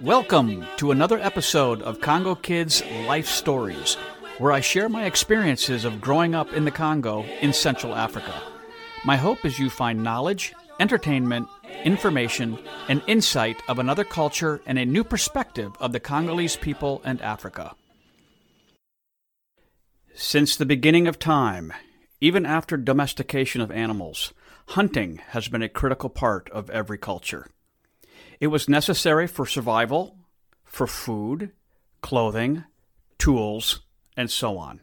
Welcome to another episode of Congo Kids Life Stories, where I share my experiences of growing up in the Congo in Central Africa. My hope is you find knowledge, entertainment, information, and insight of another culture and a new perspective of the Congolese people and Africa. Since the beginning of time, even after domestication of animals, hunting has been a critical part of every culture. It was necessary for survival, for food, clothing, tools, and so on.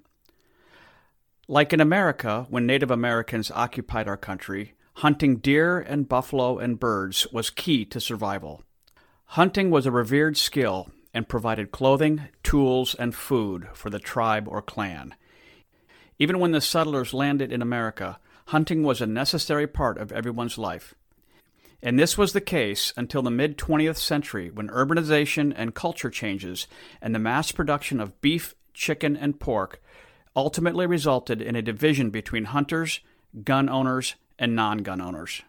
Like in America, when Native Americans occupied our country, hunting deer and buffalo and birds was key to survival. Hunting was a revered skill and provided clothing, tools, and food for the tribe or clan. Even when the settlers landed in America, hunting was a necessary part of everyone's life. And this was the case until the mid-20th century, when urbanization and culture changes and the mass production of beef, chicken, and pork ultimately resulted in a division between hunters, gun owners, and non-gun owners.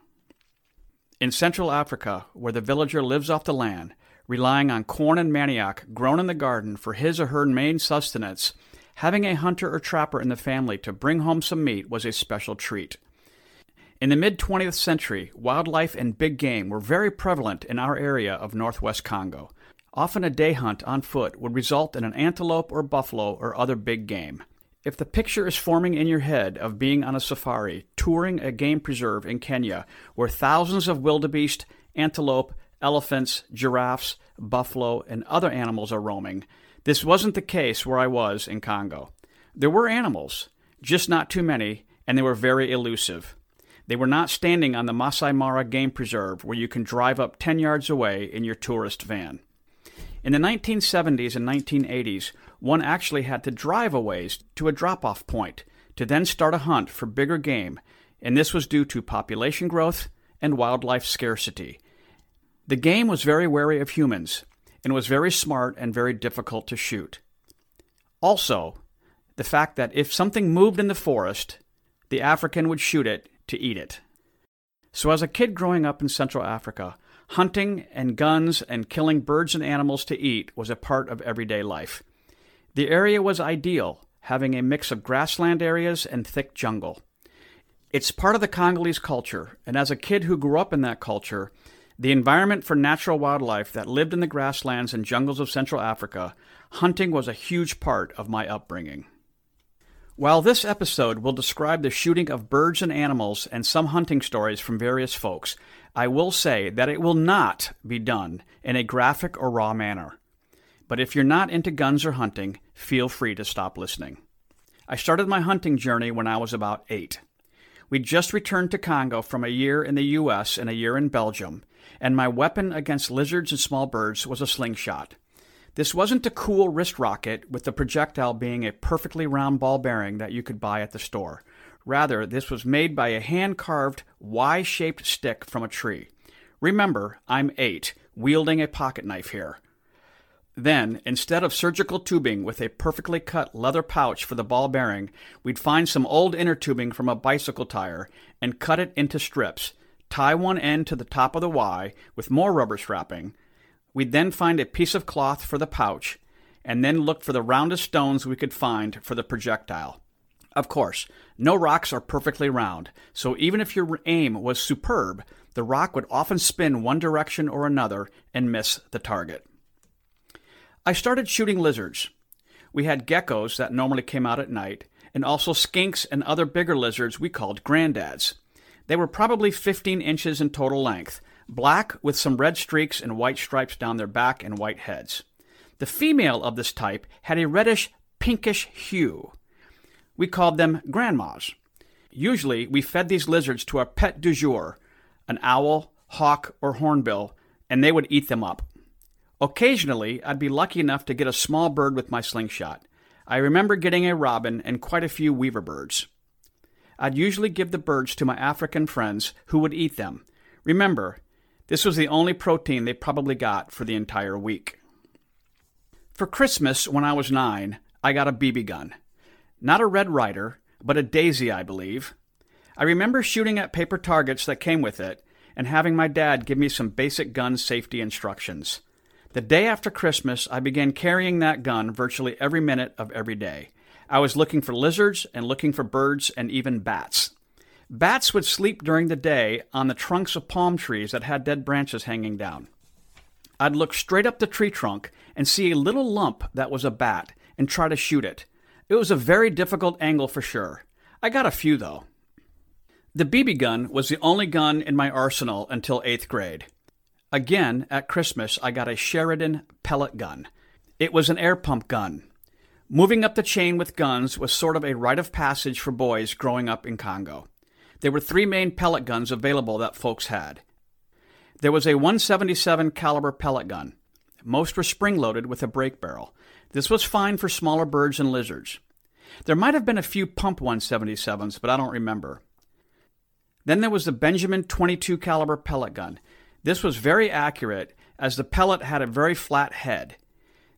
In Central Africa, where the villager lives off the land, relying on corn and manioc grown in the garden for his or her main sustenance, having a hunter or trapper in the family to bring home some meat was a special treat. In the mid-20th century, wildlife and big game were very prevalent in our area of northwest Congo. Often a day hunt on foot would result in an antelope or buffalo or other big game. If the picture is forming in your head of being on a safari, touring a game preserve in Kenya, where thousands of wildebeest, antelope, elephants, giraffes, buffalo, and other animals are roaming, this wasn't the case where I was in Congo. There were animals, just not too many, and they were very elusive. They were not standing on the Masai Mara Game Preserve, where you can drive up 10 yards away in your tourist van. In the 1970s and 1980s, one actually had to drive a ways to a drop-off point to then start a hunt for bigger game, and this was due to population growth and wildlife scarcity. The game was very wary of humans and was very smart and very difficult to shoot. Also, the fact that if something moved in the forest, the African would shoot it to eat it. So as a kid growing up in Central Africa, hunting and guns and killing birds and animals to eat was a part of everyday life. The area was ideal, having a mix of grassland areas and thick jungle. It's part of the Congolese culture, and as a kid who grew up in that culture, the environment for natural wildlife that lived in the grasslands and jungles of Central Africa, hunting was a huge part of my upbringing. While this episode will describe the shooting of birds and animals and some hunting stories from various folks, I will say that it will not be done in a graphic or raw manner. But if you're not into guns or hunting, feel free to stop listening. I started my hunting journey when I was about 8. We just returned to Congo from a year in the U.S. and a year in Belgium, and my weapon against lizards and small birds was a slingshot. This wasn't a cool wrist rocket with the projectile being a perfectly round ball bearing that you could buy at the store. Rather, this was made by a hand-carved, Y-shaped stick from a tree. Remember, I'm 8, wielding a pocket knife here. Then, instead of surgical tubing with a perfectly cut leather pouch for the ball bearing, we'd find some old inner tubing from a bicycle tire and cut it into strips, tie one end to the top of the Y with more rubber strapping. We'd then find a piece of cloth for the pouch, and then look for the roundest stones we could find for the projectile. Of course, no rocks are perfectly round, so even if your aim was superb, the rock would often spin one direction or another and miss the target. I started shooting lizards. We had geckos that normally came out at night, and also skinks and other bigger lizards we called granddads. They were probably 15 inches in total length, black with some red streaks and white stripes down their back and white heads. The female of this type had a reddish, pinkish hue. We called them grandmas. Usually, we fed these lizards to our pet du jour, an owl, hawk, or hornbill, and they would eat them up. Occasionally, I'd be lucky enough to get a small bird with my slingshot. I remember getting a robin and quite a few weaver birds. I'd usually give the birds to my African friends who would eat them. Remember, this was the only protein they probably got for the entire week. For Christmas, when I was 9, I got a BB gun. Not a red rider, but a daisy, I believe. I remember shooting at paper targets that came with it and having my dad give me some basic gun safety instructions. The day after Christmas, I began carrying that gun virtually every minute of every day. I was looking for lizards and looking for birds and even bats. Bats would sleep during the day on the trunks of palm trees that had dead branches hanging down. I'd look straight up the tree trunk and see a little lump that was a bat and try to shoot it. It was a very difficult angle for sure. I got a few, though. The BB gun was the only gun in my arsenal until 8th grade. Again, at Christmas, I got a Sheridan pellet gun. It was an air pump gun. Moving up the chain with guns was sort of a rite of passage for boys growing up in Congo. There were three main pellet guns available that folks had. There was a .177 caliber pellet gun. Most were spring-loaded with a brake barrel. This was fine for smaller birds and lizards. There might have been a few pump .177s, but I don't remember. Then there was the Benjamin .22 caliber pellet gun. This was very accurate, as the pellet had a very flat head.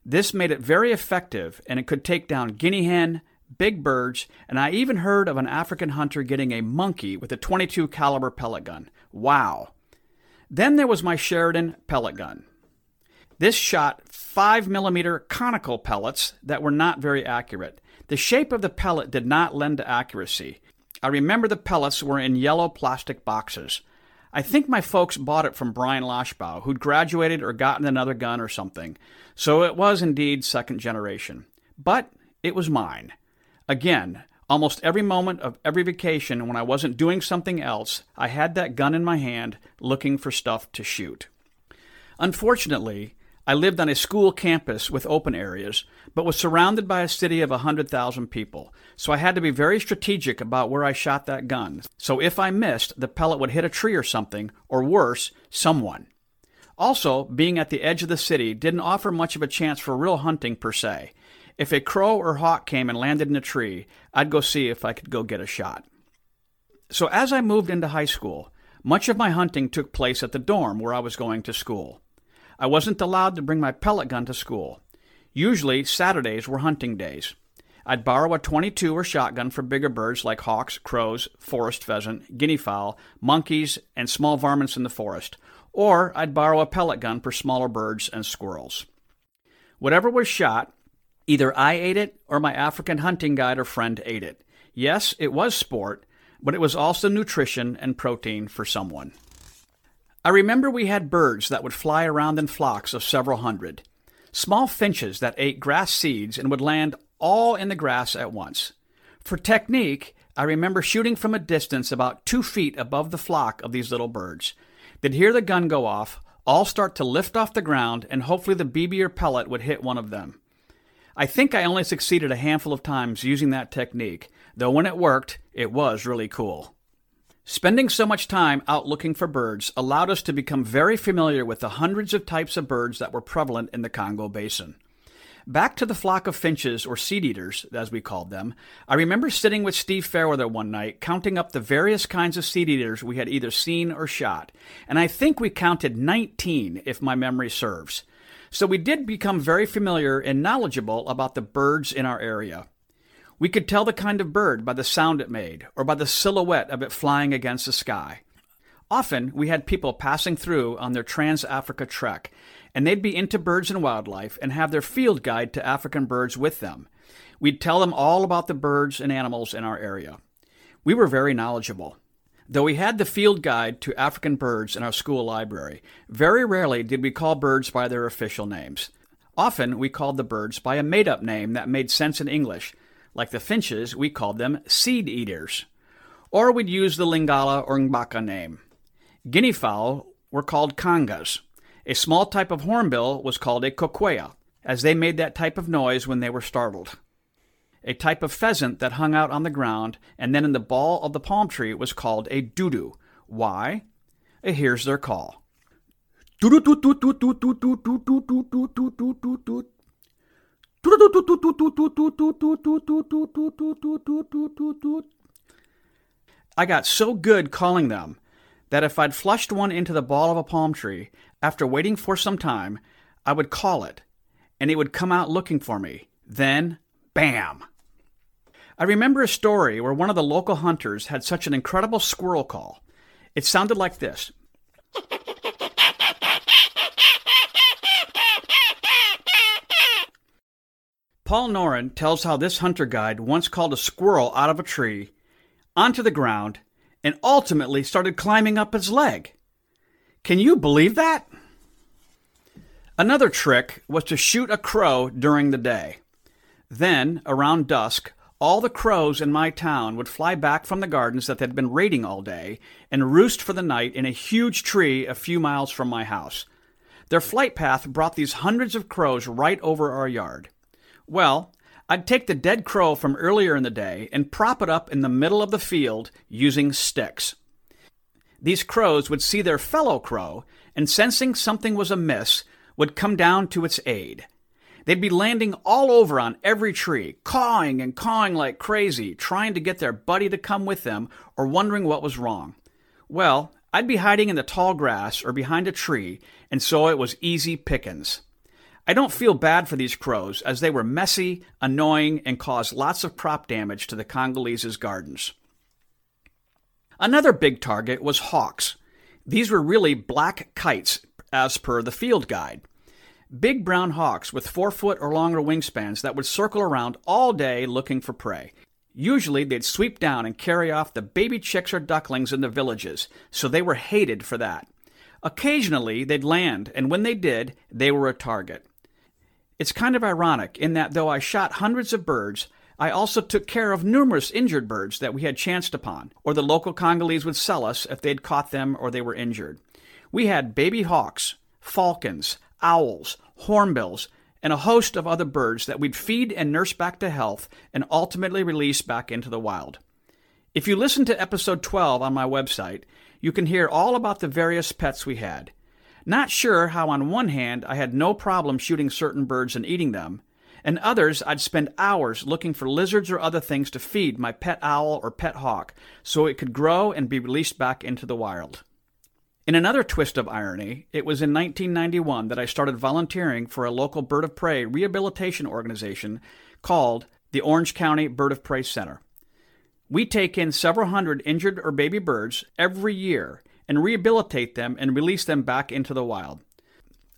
This made it very effective, and it could take down guinea hen, big birds, and I even heard of an African hunter getting a monkey with a .22 caliber pellet gun. Wow. Then there was my Sheridan pellet gun. This shot 5mm conical pellets that were not very accurate. The shape of the pellet did not lend to accuracy. I remember the pellets were in yellow plastic boxes. I think my folks bought it from Brian Loshbaugh, who'd graduated or gotten another gun or something. So it was indeed second generation. But it was mine. Again, almost every moment of every vacation when I wasn't doing something else, I had that gun in my hand looking for stuff to shoot. Unfortunately, I lived on a school campus with open areas, but was surrounded by a city of 100,000 people, so I had to be very strategic about where I shot that gun. So if I missed, the pellet would hit a tree or something, or worse, someone. Also, being at the edge of the city didn't offer much of a chance for real hunting per se. If a crow or hawk came and landed in a tree, I'd go see if I could go get a shot. So as I moved into high school, much of my hunting took place at the dorm where I was going to school. I wasn't allowed to bring my pellet gun to school. Usually, Saturdays were hunting days. I'd borrow a .22 or shotgun for bigger birds like hawks, crows, forest pheasant, guinea fowl, monkeys, and small varmints in the forest. Or I'd borrow a pellet gun for smaller birds and squirrels. Whatever was shot, either I ate it or my African hunting guide or friend ate it. Yes, it was sport, but it was also nutrition and protein for someone. I remember we had birds that would fly around in flocks of several hundred. Small finches that ate grass seeds and would land all in the grass at once. For technique, I remember shooting from a distance about 2 feet above the flock of these little birds. They'd hear the gun go off, all start to lift off the ground, and hopefully the BB or pellet would hit one of them. I think I only succeeded a handful of times using that technique, though when it worked, it was really cool. Spending so much time out looking for birds allowed us to become very familiar with the hundreds of types of birds that were prevalent in the Congo Basin. Back to the flock of finches, or seed-eaters, as we called them, I remember sitting with Steve Fairweather one night, counting up the various kinds of seed-eaters we had either seen or shot, and I think we counted 19, if my memory serves. So we did become very familiar and knowledgeable about the birds in our area. We could tell the kind of bird by the sound it made, or by the silhouette of it flying against the sky. Often, we had people passing through on their Trans-Africa trek, and they'd be into birds and wildlife and have their field guide to African birds with them. We'd tell them all about the birds and animals in our area. We were very knowledgeable. Though we had the field guide to African birds in our school library, very rarely did we call birds by their official names. Often, we called the birds by a made-up name that made sense in English. Like the finches, we called them seed-eaters. Or we'd use the Lingala or Ngbaka name. Guinea fowl were called kangas. A small type of hornbill was called a kokwea, as they made that type of noise when they were startled. A type of pheasant that hung out on the ground and then in the ball of the palm tree was called a dudu. Why? Here's their call. I got so good calling them that if I'd flushed one into the ball of a palm tree, after waiting for some time, I would call it, and it would come out looking for me. Then, bam! I remember a story where one of the local hunters had such an incredible squirrel call. It sounded like this. Paul Noren tells how this hunter guide once called a squirrel out of a tree, onto the ground, and ultimately started climbing up his leg. Can you believe that? Another trick was to shoot a crow during the day. Then, around dusk, all the crows in my town would fly back from the gardens that they'd been raiding all day and roost for the night in a huge tree a few miles from my house. Their flight path brought these hundreds of crows right over our yard. Well, I'd take the dead crow from earlier in the day and prop it up in the middle of the field using sticks. These crows would see their fellow crow and, sensing something was amiss, would come down to its aid. They'd be landing all over on every tree, cawing and cawing like crazy, trying to get their buddy to come with them or wondering what was wrong. Well, I'd be hiding in the tall grass or behind a tree, and so it was easy pickings. I don't feel bad for these crows, as they were messy, annoying, and caused lots of crop damage to the Congolese's gardens. Another big target was hawks. These were really black kites, as per the field guide. Big brown hawks with 4-foot or longer wingspans that would circle around all day looking for prey. Usually they'd sweep down and carry off the baby chicks or ducklings in the villages, so they were hated for that. Occasionally they'd land, and when they did, they were a target. It's kind of ironic in that though I shot hundreds of birds, I also took care of numerous injured birds that we had chanced upon, or the local Congolese would sell us if they'd caught them or they were injured. We had baby hawks, falcons, owls, hornbills, and a host of other birds that we'd feed and nurse back to health and ultimately release back into the wild. If you listen to episode 12 on my website, you can hear all about the various pets we had. Not sure how on one hand I had no problem shooting certain birds and eating them, and others I'd spend hours looking for lizards or other things to feed my pet owl or pet hawk so it could grow and be released back into the wild. In another twist of irony, it was in 1991 that I started volunteering for a local bird of prey rehabilitation organization called the Orange County Bird of Prey Center. We take in several hundred injured or baby birds every year and rehabilitate them and release them back into the wild.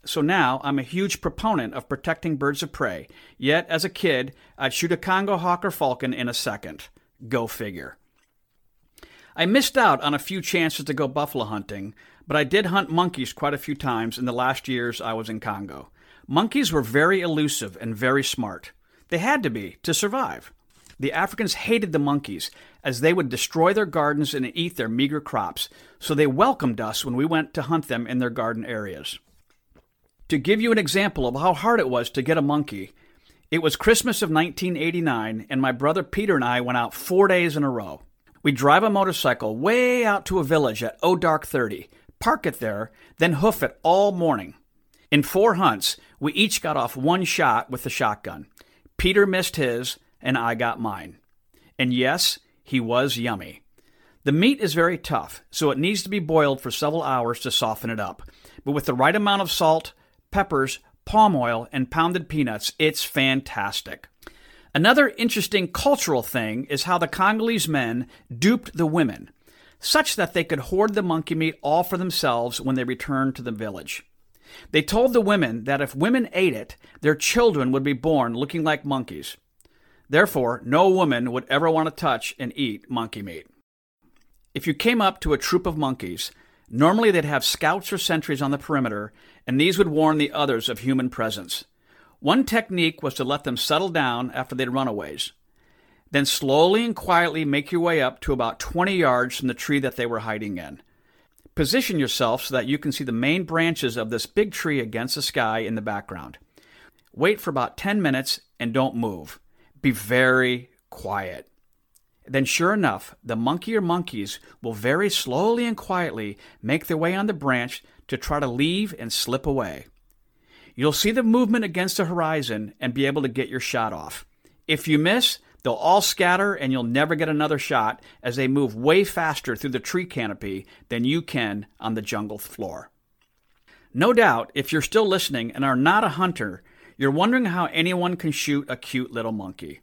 So now I'm a huge proponent of protecting birds of prey, yet as a kid, I'd shoot a Congo hawk or falcon in a second. Go figure. I missed out on a few chances to go buffalo hunting, but I did hunt monkeys quite a few times in the last years I was in Congo. Monkeys were very elusive and very smart. They had to be to survive. The Africans hated the monkeys, as they would destroy their gardens and eat their meager crops, so they welcomed us when we went to hunt them in their garden areas. To give you an example of how hard it was to get a monkey, it was Christmas of 1989, and my brother Peter and I went out 4 days in a row. We drive a motorcycle way out to a village at dark 30, park it there, then hoof it all morning. In 4 hunts, we each got off 1 shot with the shotgun. Peter missed his, and I got mine. And yes, he was yummy. The meat is very tough, so it needs to be boiled for several hours to soften it up. But with the right amount of salt, peppers, palm oil, and pounded peanuts, it's fantastic. Another interesting cultural thing is how the Congolese men duped the women, such that they could hoard the monkey meat all for themselves when they returned to the village. They told the women that if women ate it, their children would be born looking like monkeys. Therefore, no woman would ever want to touch and eat monkey meat. If you came up to a troop of monkeys, normally they'd have scouts or sentries on the perimeter, and these would warn the others of human presence. One technique was to let them settle down after they'd runaways. Then slowly and quietly make your way up to about 20 yards from the tree that they were hiding in. Position yourself so that you can see the main branches of this big tree against the sky in the background. Wait for about 10 minutes and don't move. Be very quiet. Then sure enough, the monkey or monkeys will very slowly and quietly make their way on the branch to try to leave and slip away. You'll see the movement against the horizon and be able to get your shot off. If you miss, they'll all scatter and you'll never get another shot, as they move way faster through the tree canopy than you can on the jungle floor. No doubt, if you're still listening and are not a hunter, you're wondering how anyone can shoot a cute little monkey.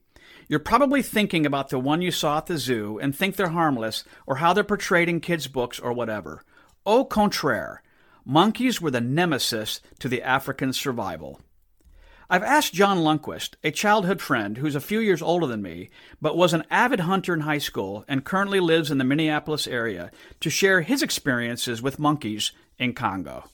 You're probably thinking about the one you saw at the zoo and think they're harmless or how they're portrayed in kids' books or whatever. Au contraire, monkeys were the nemesis to the African survival. I've asked John Lundquist, a childhood friend who's a few years older than me, but was an avid hunter in high school and currently lives in the Minneapolis area, to share his experiences with monkeys in Congo.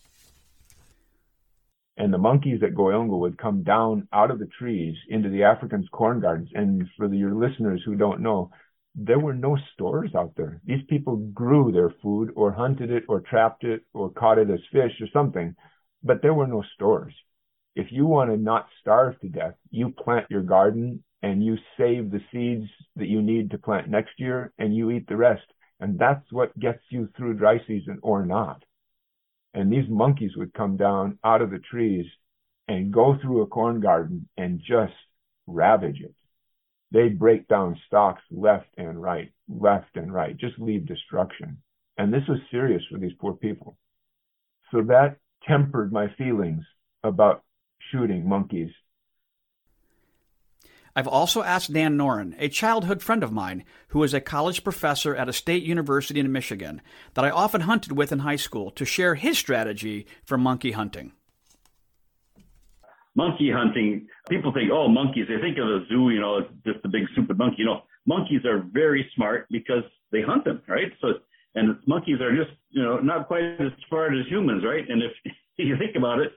And the monkeys at Goyongo would come down out of the trees into the Africans' corn gardens. And for your listeners who don't know, there were no stores out there. These people grew their food or hunted it or trapped it or caught it as fish or something, but there were no stores. If you want to not starve to death, you plant your garden and you save the seeds that you need to plant next year and you eat the rest. And that's what gets you through dry season or not. And these monkeys would come down out of the trees and go through a corn garden and just ravage it. They'd break down stalks left and right, just leave destruction. And this was serious for these poor people. So that tempered my feelings about shooting monkeys. I've also asked Dan Noren, a childhood friend of mine, who is a college professor at a state university in Michigan, that I often hunted with in high school, to share his strategy for monkey hunting. Monkey hunting, people think, oh, monkeys, they think of a zoo, you know, it's just a big stupid monkey. You know, monkeys are very smart because they hunt them, right? So, and monkeys are just, you know, not quite as smart as humans, right? And if you think about it,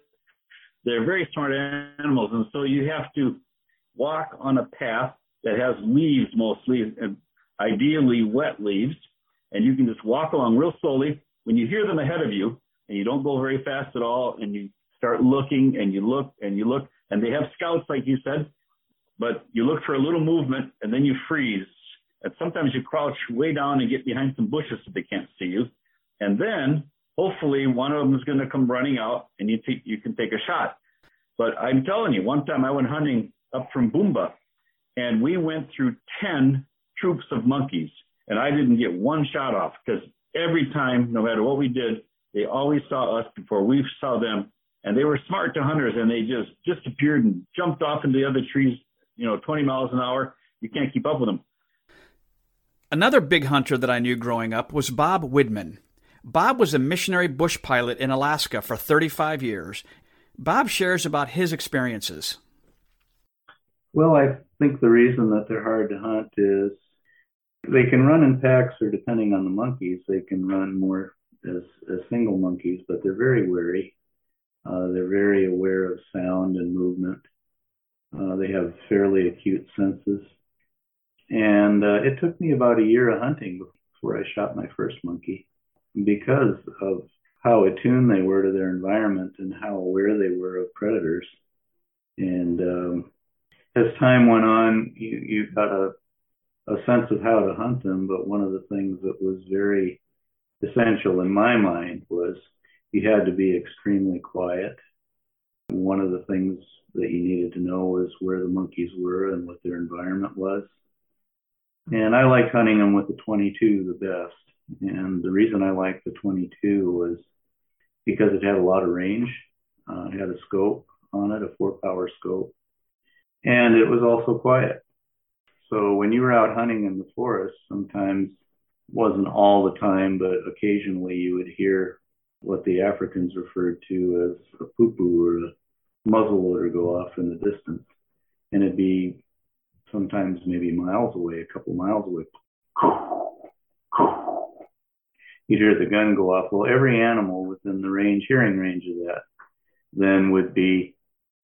they're very smart animals, and so you have to walk on a path that has leaves mostly, and ideally wet leaves, and you can just walk along real slowly. When you hear them ahead of you, and you don't go very fast at all, and you start looking, and you look, and you look, and they have scouts, like you said, but you look for a little movement, and then you freeze. And sometimes you crouch way down and get behind some bushes so they can't see you, and then hopefully one of them is going to come running out and you can take a shot. But I'm telling you, one time I went hunting up from Bumba and we went through 10 troops of monkeys and I didn't get one shot off because every time, no matter what we did, they always saw us before we saw them. And they were smart hunters and they just disappeared and jumped off into the other trees, you know, 20 miles an hour. You can't keep up with them. Another big hunter that I knew growing up was Bob Widman. Bob was a missionary bush pilot in Alaska for 35 years. Bob shares about his experiences. Well, I think the reason that they're hard to hunt is they can run in packs, or depending on the monkeys, they can run more as single monkeys, but they're very wary. They're very aware of sound and movement. They have fairly acute senses. And it took me about a year of hunting before I shot my first monkey, because of how attuned they were to their environment and how aware they were of predators. And as time went on, you got a sense of how to hunt them. But one of the things that was very essential in my mind was you had to be extremely quiet. One of the things that you needed to know was where the monkeys were and what their environment was. And I like hunting them with the 22 the best. And the reason I liked the 22 was because it had a lot of range. It had a scope on it, a 4-power scope. And it was also quiet. So when you were out hunting in the forest, sometimes, wasn't all the time, but occasionally you would hear what the Africans referred to as a poo-poo or a muzzleloader go off in the distance. And it'd be sometimes maybe miles away, a couple miles away. You'd hear the gun go off. Well, every animal within the range, hearing range of that, then would be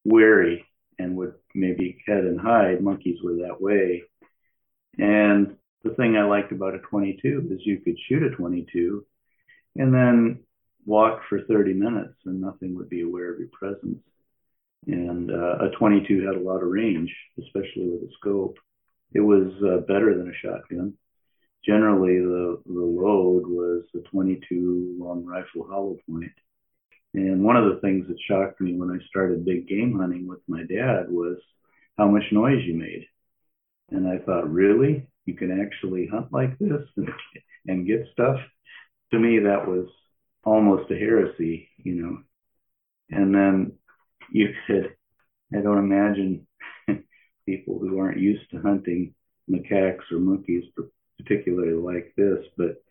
wary and would maybe head and hide. Monkeys were that way. And the thing I liked about a 22 is you could shoot a 22 and then walk for 30 minutes and nothing would be aware of your presence. And a 22 had a lot of range, especially with a scope. It was better than a shotgun. Generally, the load was the 22 long rifle hollow point. And one of the things that shocked me when I started big game hunting with my dad was how much noise you made. And I thought, really? You can actually hunt like this and get stuff? To me, that was almost a heresy, you know. And then you could, I don't imagine people who aren't used to hunting macaques or monkeys, particularly like this, but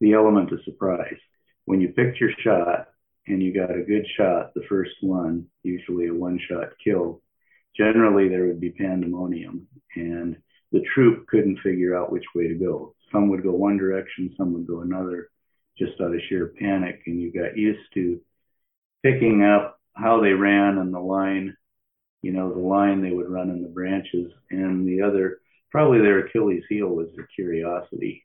the element of surprise. When you picked your shot and you got a good shot, the first one, usually a one-shot kill, generally there would be pandemonium, and the troop couldn't figure out which way to go. Some would go one direction, some would go another, just out of sheer panic. And you got used to picking up how they ran and the line, you know, the line they would run in the branches. And the other, probably their Achilles heel, was their curiosity.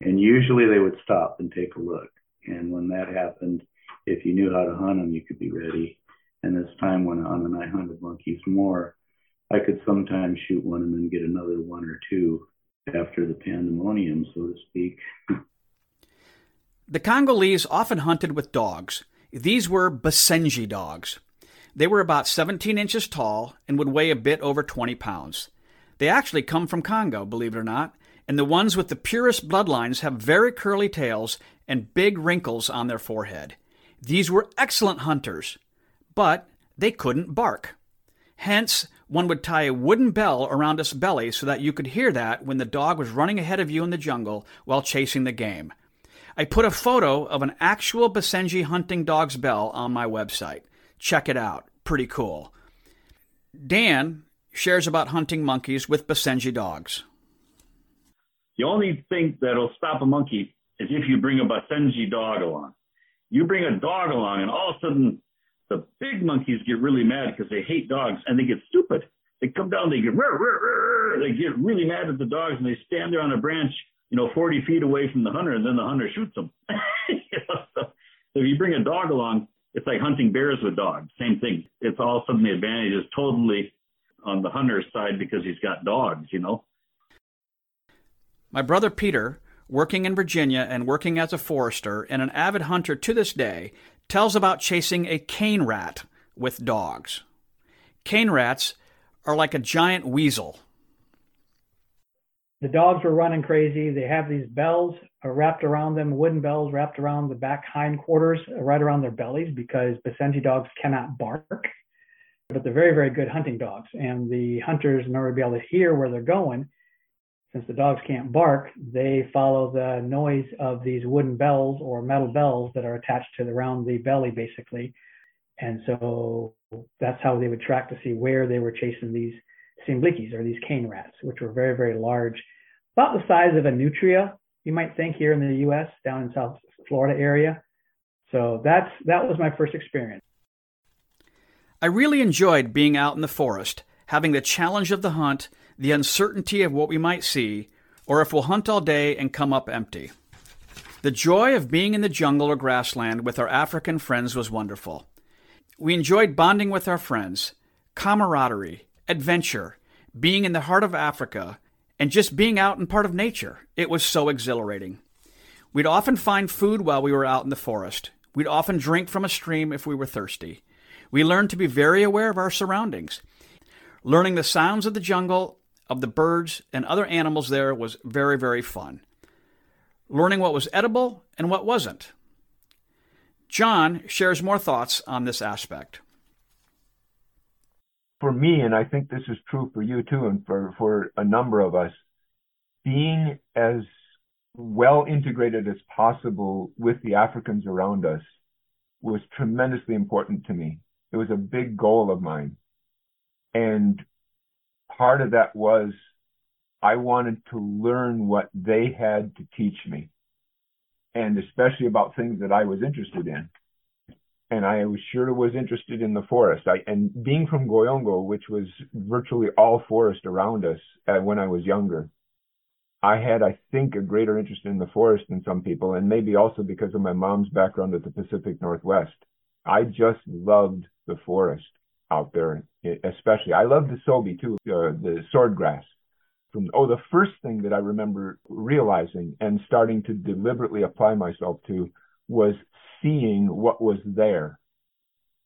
And usually they would stop and take a look. And when that happened, if you knew how to hunt them, you could be ready. And as time went on and I hunted monkeys more, I could sometimes shoot one and then get another one or two after the pandemonium, so to speak. The Congolese often hunted with dogs. These were Basenji dogs. They were about 17 inches tall and would weigh a bit over 20 pounds. They actually come from Congo, believe it or not, and the ones with the purest bloodlines have very curly tails and big wrinkles on their forehead. These were excellent hunters, but they couldn't bark. Hence, one would tie a wooden bell around its belly so that you could hear that when the dog was running ahead of you in the jungle while chasing the game. I put a photo of an actual Basenji hunting dog's bell on my website. Check it out. Pretty cool. Dan shares about hunting monkeys with Basenji dogs. The only thing that'll stop a monkey is if you bring a Basenji dog along. You bring a dog along and all of a sudden the big monkeys get really mad because they hate dogs and they get stupid. They come down, they get rrr, rrr, rrr, they get really mad at the dogs and they stand there on a branch, you know, 40 feet away from the hunter, and then the hunter shoots them. You know, so if you bring a dog along, it's like hunting bears with dogs. Same thing. It's all of a sudden the advantage is totally on the hunter's side because he's got dogs, you know. My brother Peter, working in Virginia and working as a forester and an avid hunter to this day, tells about chasing a cane rat with dogs. Cane rats are like a giant weasel. The dogs were running crazy. They have these bells wrapped around them, wooden bells wrapped around the back hindquarters, right around their bellies, because Basenji dogs cannot bark. But they're very, very good hunting dogs. And the hunters, in order to be able to hear where they're going, since the dogs can't bark, they follow the noise of these wooden bells or metal bells that are attached to around the belly, basically. And so that's how they would track to see where they were chasing these simblikis, or these cane rats, which were very, very large, about the size of a nutria, you might think, here in the U.S., down in South Florida area. So that was my first experience. I really enjoyed being out in the forest, having the challenge of the hunt, the uncertainty of what we might see, or if we'll hunt all day and come up empty. The joy of being in the jungle or grassland with our African friends was wonderful. We enjoyed bonding with our friends, camaraderie, adventure, being in the heart of Africa, and just being out and part of nature. It was so exhilarating. We'd often find food while we were out in the forest. We'd often drink from a stream if we were thirsty. We learned to be very aware of our surroundings. Learning the sounds of the jungle, of the birds and other animals there was very, very fun. Learning what was edible and what wasn't. John shares more thoughts on this aspect. For me, and I think this is true for you too, and for a number of us, being as well integrated as possible with the Africans around us was tremendously important to me. It was a big goal of mine. And part of that was I wanted to learn what they had to teach me, and especially about things that I was interested in. And I was sure was interested in the forest. And being from Goyongo, which was virtually all forest around us when I was younger, I had, I think, a greater interest in the forest than some people, and maybe also because of my mom's background at the Pacific Northwest. I just loved the forest out there, especially. I loved the Sobe too, the swordgrass. The first thing that I remember realizing and starting to deliberately apply myself to was seeing what was there.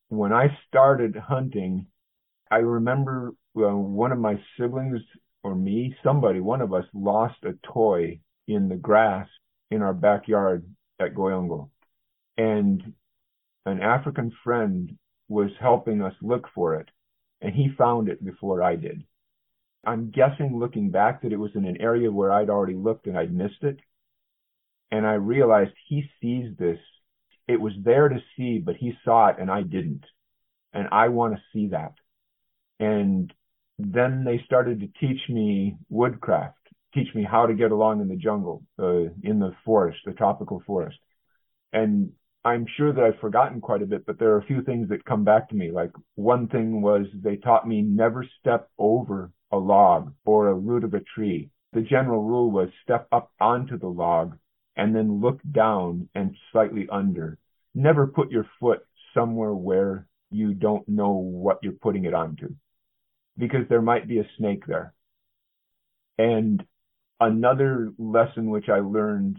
When I started hunting, I remember one of my siblings or me, somebody, one of us, lost a toy in the grass in our backyard at Goyongo. And an African friend was helping us look for it, and he found it before I did. I'm guessing, looking back, that it was in an area where I'd already looked and I'd missed it. And I realized he sees this. It was there to see, but he saw it and I didn't. And I want to see that. And then they started to teach me woodcraft, teach me how to get along in the jungle, in the forest, the tropical forest. And I'm sure that I've forgotten quite a bit, but there are a few things that come back to me. Like one thing was they taught me never step over a log or a root of a tree. The general rule was step up onto the log and then look down and slightly under. Never put your foot somewhere where you don't know what you're putting it onto, because there might be a snake there. And another lesson which I learned,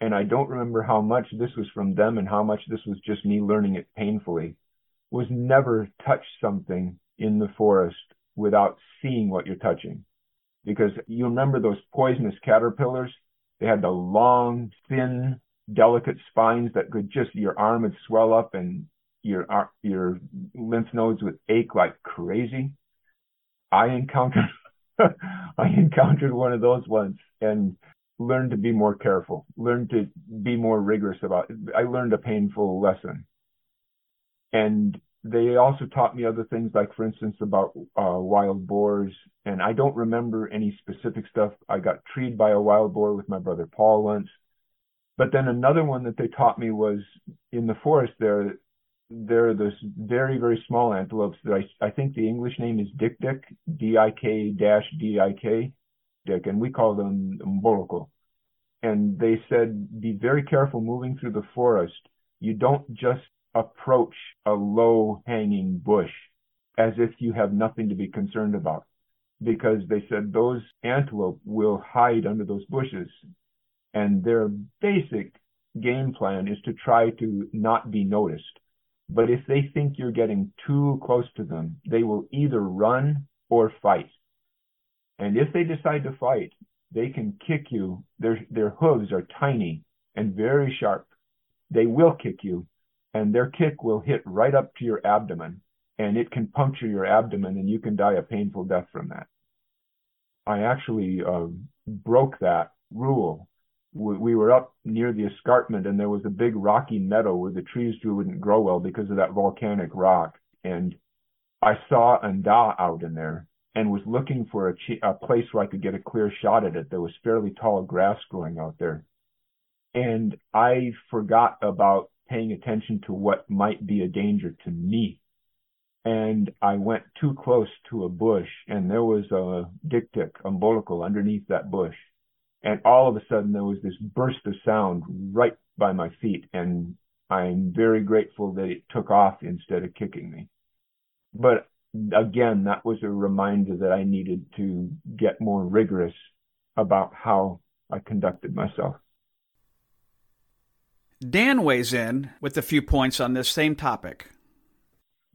and I don't remember how much this was from them and how much this was just me learning it painfully, was never touch something in the forest without seeing what you're touching. Because you remember those poisonous caterpillars? They had the long, thin, delicate spines that could just, your arm would swell up and your lymph nodes would ache like crazy. I encountered one of those once and learned to be more careful, learned to be more rigorous about it. I learned a painful lesson. And they also taught me other things, like, for instance, about wild boars. And I don't remember any specific stuff. I got treed by a wild boar with my brother Paul once. But then another one that they taught me was in the forest there, there are those very, very small antelopes that I think the English name is dik-dik, D-I-K-D-I-K, dik, and we call them mboloko. And they said, be very careful moving through the forest. You don't just approach a low-hanging bush as if you have nothing to be concerned about, because they said those antelope will hide under those bushes, and their basic game plan is to try to not be noticed. But if they think you're getting too close to them, they will either run or fight. And if they decide to fight, they can kick you. Their hooves are tiny and very sharp. They will kick you, and their kick will hit right up to your abdomen, and it can puncture your abdomen, and you can die a painful death from that. I actually broke that rule. We were up near the escarpment, and there was a big rocky meadow where the trees wouldn't grow well because of that volcanic rock. And I saw a nda out in there and was looking for a place where I could get a clear shot at it. There was fairly tall grass growing out there. And I forgot about paying attention to what might be a danger to me. And I went too close to a bush, and there was a dik-dik, umbilical, underneath that bush. And all of a sudden, there was this burst of sound right by my feet. And I'm very grateful that it took off instead of kicking me. But again, that was a reminder that I needed to get more rigorous about how I conducted myself. Dan weighs in with a few points on this same topic.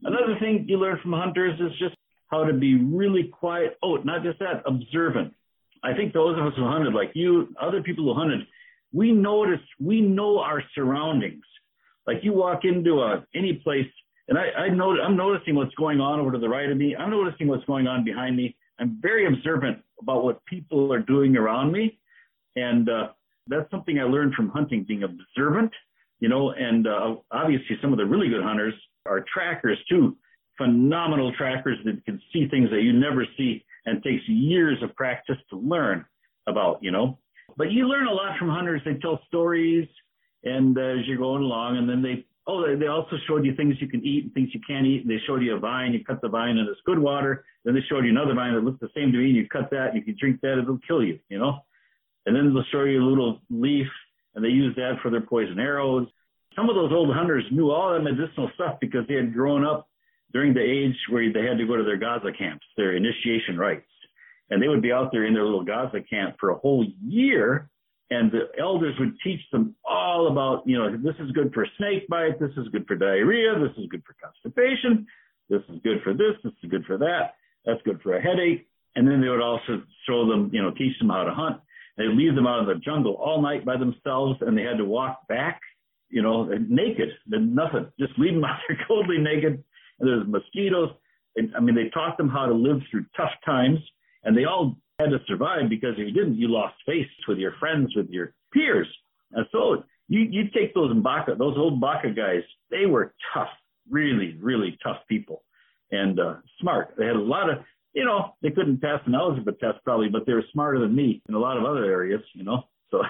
Another thing you learn from hunters is just how to be really quiet. Oh, not just that, observant. I think those of us who hunted, like you, other people who hunted, we know our surroundings. Like you walk into any place, and I'm noticing what's going on over to the right of me. I'm noticing what's going on behind me. I'm very observant about what people are doing around me. And that's something I learned from hunting, being observant, and obviously some of the really good hunters are trackers too, phenomenal trackers that can see things that you never see. And takes years of practice to learn about, But you learn a lot from hunters. They tell stories, and as you're going along, and then they also showed you things you can eat and things you can't eat. And they showed you a vine, you cut the vine, and it's good water. Then they showed you another vine that looks the same to me, and you cut that, and you can drink that, it'll kill you, And then they'll show you a little leaf, and they use that for their poison arrows. Some of those old hunters knew all that medicinal stuff because they had grown up during the age where they had to go to their Gaza camps, their initiation rites. And they would be out there in their little Gaza camp for a whole year, and the elders would teach them all about, this is good for snake bite, this is good for diarrhea, this is good for constipation, this is good for this is good for that, that's good for a headache. And then they would also show them, teach them how to hunt. They'd leave them out in the jungle all night by themselves, and they had to walk back, naked, nothing, just leave them out there totally naked. And there's mosquitoes. And, they taught them how to live through tough times. And they all had to survive, because if you didn't, you lost face with your friends, with your peers. And so you take those Mbaka, those old Mbaka guys, they were tough, really, really tough people, and smart. They had a lot of, they couldn't pass an algebra test probably, but they were smarter than me in a lot of other areas, so.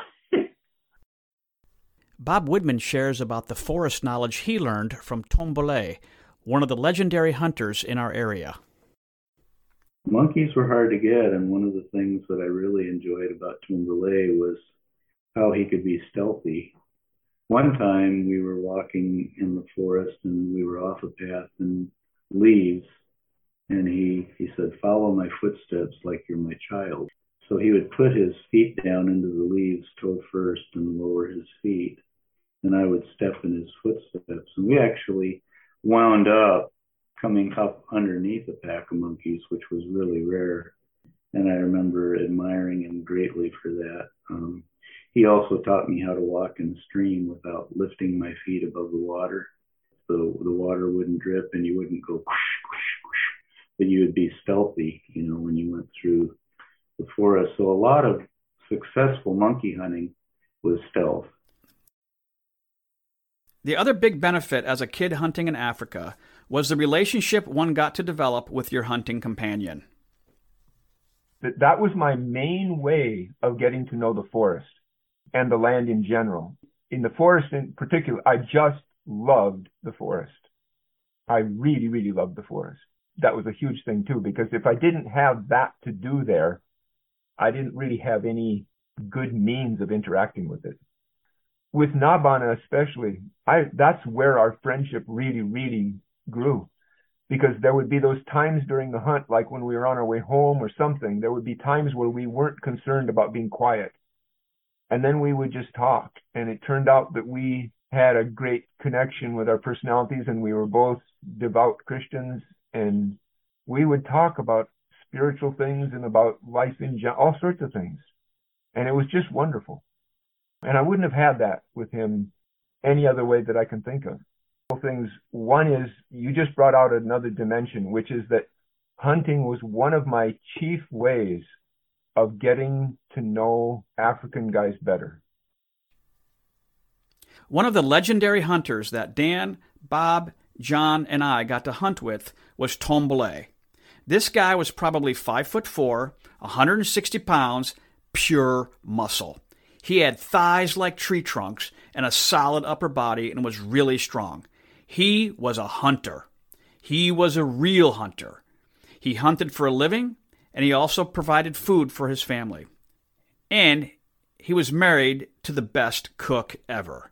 Bob Widman shares about the forest knowledge he learned from Tombale, one of the legendary hunters in our area. Monkeys were hard to get, and one of the things that I really enjoyed about Tombale was how he could be stealthy. One time we were walking in the forest, and we were off a path and leaves, and he said, "Follow my footsteps like you're my child." So he would put his feet down into the leaves toe first and lower his feet. And I would step in his footsteps. And we actually wound up coming up underneath a pack of monkeys, which was really rare. And I remember admiring him greatly for that. He also taught me how to walk in the stream without lifting my feet above the water. So the water wouldn't drip and you wouldn't go whoosh, whoosh, whoosh. But you would be stealthy, when you went through the forest. So a lot of successful monkey hunting was stealth. The other big benefit as a kid hunting in Africa was the relationship one got to develop with your hunting companion. That was my main way of getting to know the forest and the land in general. In the forest in particular, I just loved the forest. I really, really loved the forest. That was a huge thing too, because if I didn't have that to do there, I didn't really have any good means of interacting with it. With Ngbaka especially, that's where our friendship really, really grew, because there would be those times during the hunt, like when we were on our way home or something, there would be times where we weren't concerned about being quiet. And then we would just talk. And it turned out that we had a great connection with our personalities, and we were both devout Christians. And we would talk about spiritual things and about life in general, all sorts of things. And it was just wonderful. And I wouldn't have had that with him any other way that I can think of. Things. One is, you just brought out another dimension, which is that hunting was one of my chief ways of getting to know African guys better. One of the legendary hunters that Dan, Bob, John, and I got to hunt with was Tombale. This guy was probably 5'4", 160 pounds, pure muscle. He had thighs like tree trunks and a solid upper body and was really strong. He was a hunter. He was a real hunter. He hunted for a living, and he also provided food for his family. And he was married to the best cook ever.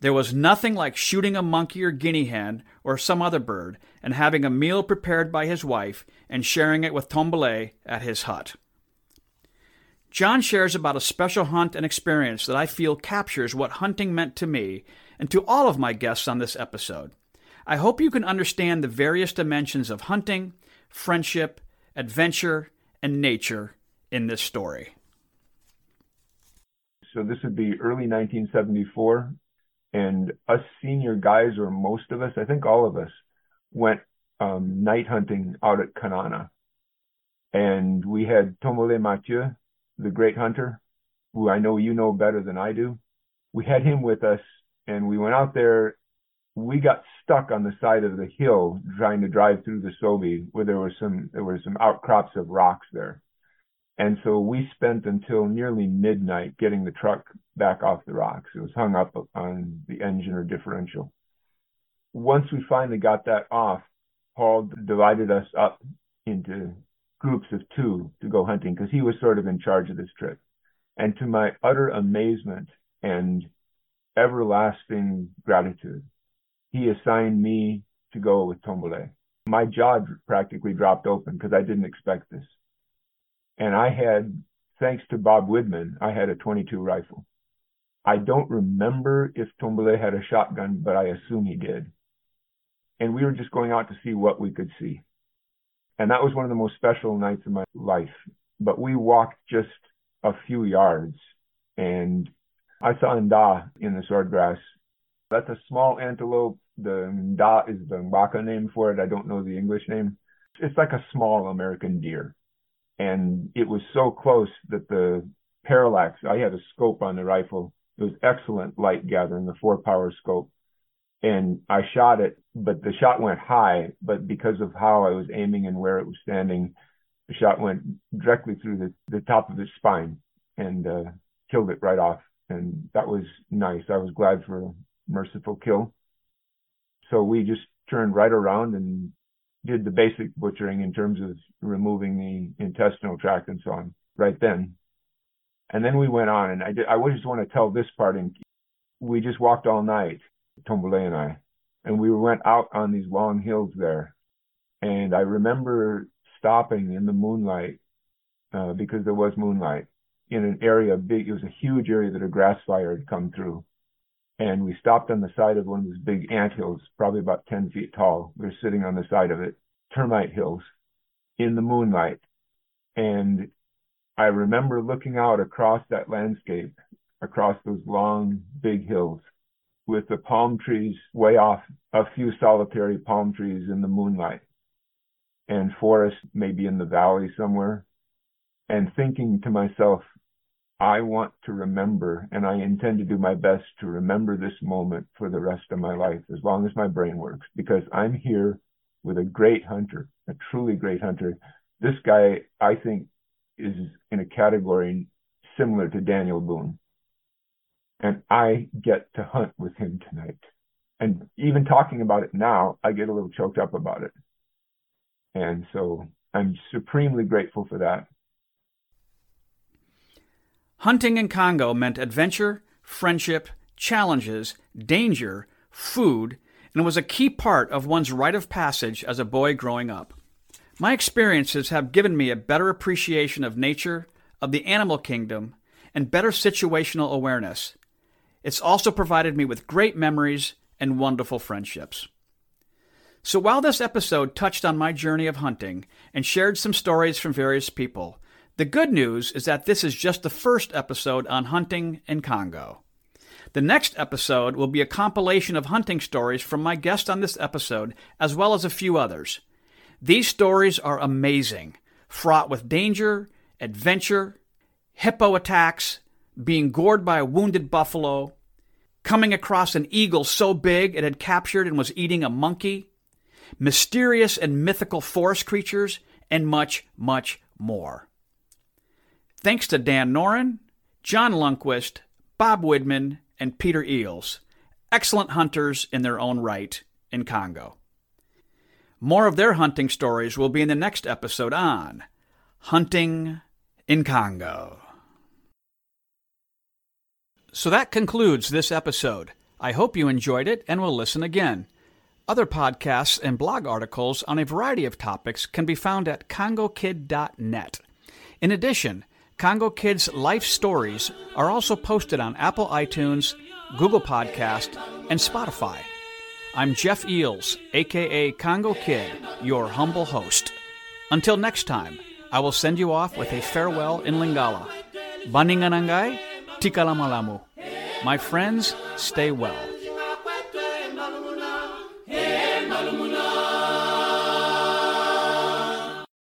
There was nothing like shooting a monkey or guinea hen or some other bird and having a meal prepared by his wife and sharing it with Tombale at his hut. John shares about a special hunt and experience that I feel captures what hunting meant to me and to all of my guests on this episode. I hope you can understand the various dimensions of hunting, friendship, adventure, and nature in this story. So this would be early 1974. And us senior guys, or most of us, I think all of us, went night hunting out at Kanana. And we had Tomole Mathieu, the great hunter, who I know you know better than I do. We had him with us, and we went out there. We got stuck on the side of the hill trying to drive through the Sobe, where there were some outcrops of rocks there. And so we spent until nearly midnight getting the truck back off the rocks. It was hung up on the engine or differential. Once we finally got that off, Paul divided us up into groups of two to go hunting, because he was sort of in charge of this trip. And to my utter amazement and everlasting gratitude, he assigned me to go with Tombale. My jaw practically dropped open, because I didn't expect this. And I had, thanks to Bob Widman, I had a 22 rifle. I don't remember if Tombale had a shotgun, but I assume he did. And we were just going out to see what we could see. And that was one of the most special nights of my life. But we walked just a few yards, and I saw nda in the swordgrass. That's a small antelope. The nda is the Mbaka name for it. I don't know the English name. It's like a small American deer. And it was so close that the parallax, I had a scope on the rifle. It was excellent light gathering, the 4-power scope. And I shot it, but the shot went high. But because of how I was aiming and where it was standing, the shot went directly through the top of its spine and killed it right off. And that was nice. I was glad for a merciful kill. So we just turned right around and did the basic butchering in terms of removing the intestinal tract and so on right then. And then we went on, and I just want to tell this part. And we just walked all night, Tombale and I, and we went out on these long hills there. And I remember stopping in the moonlight, because there was moonlight, in an area big. It was a huge area that a grass fire had come through. And we stopped on the side of one of those big anthills, probably about 10 feet tall. We were sitting on the side of it, termite hills, in the moonlight. And I remember looking out across that landscape, across those long, big hills, with the palm trees way off, a few solitary palm trees in the moonlight, and forest maybe in the valley somewhere, and thinking to myself, I want to remember, and I intend to do my best to remember this moment for the rest of my life, as long as my brain works, because I'm here with a great hunter, a truly great hunter. This guy, I think, is in a category similar to Daniel Boone. And I get to hunt with him tonight. And even talking about it now, I get a little choked up about it. And so I'm supremely grateful for that. Hunting in Congo meant adventure, friendship, challenges, danger, food, and was a key part of one's rite of passage as a boy growing up. My experiences have given me a better appreciation of nature, of the animal kingdom, and better situational awareness. It's also provided me with great memories and wonderful friendships. So while this episode touched on my journey of hunting and shared some stories from various people, the good news is that this is just the first episode on hunting in Congo. The next episode will be a compilation of hunting stories from my guest on this episode, as well as a few others. These stories are amazing, fraught with danger, adventure, hippo attacks, being gored by a wounded buffalo, coming across an eagle so big it had captured and was eating a monkey, mysterious and mythical forest creatures, and much, much more. Thanks to Dan Noren, John Lundquist, Bob Widman, and Peter Eels, excellent hunters in their own right in Congo. More of their hunting stories will be in the next episode on Hunting in Congo. So that concludes this episode. I hope you enjoyed it and will listen again. Other podcasts and blog articles on a variety of topics can be found at CongoKid.net. In addition, Congo Kids Life Stories are also posted on Apple iTunes, Google Podcast, and Spotify. I'm Jeff Eales, a.k.a. Congo Kid, your humble host. Until next time, I will send you off with a farewell in Lingala. Baninganangai, tikala malamu. My friends, stay well.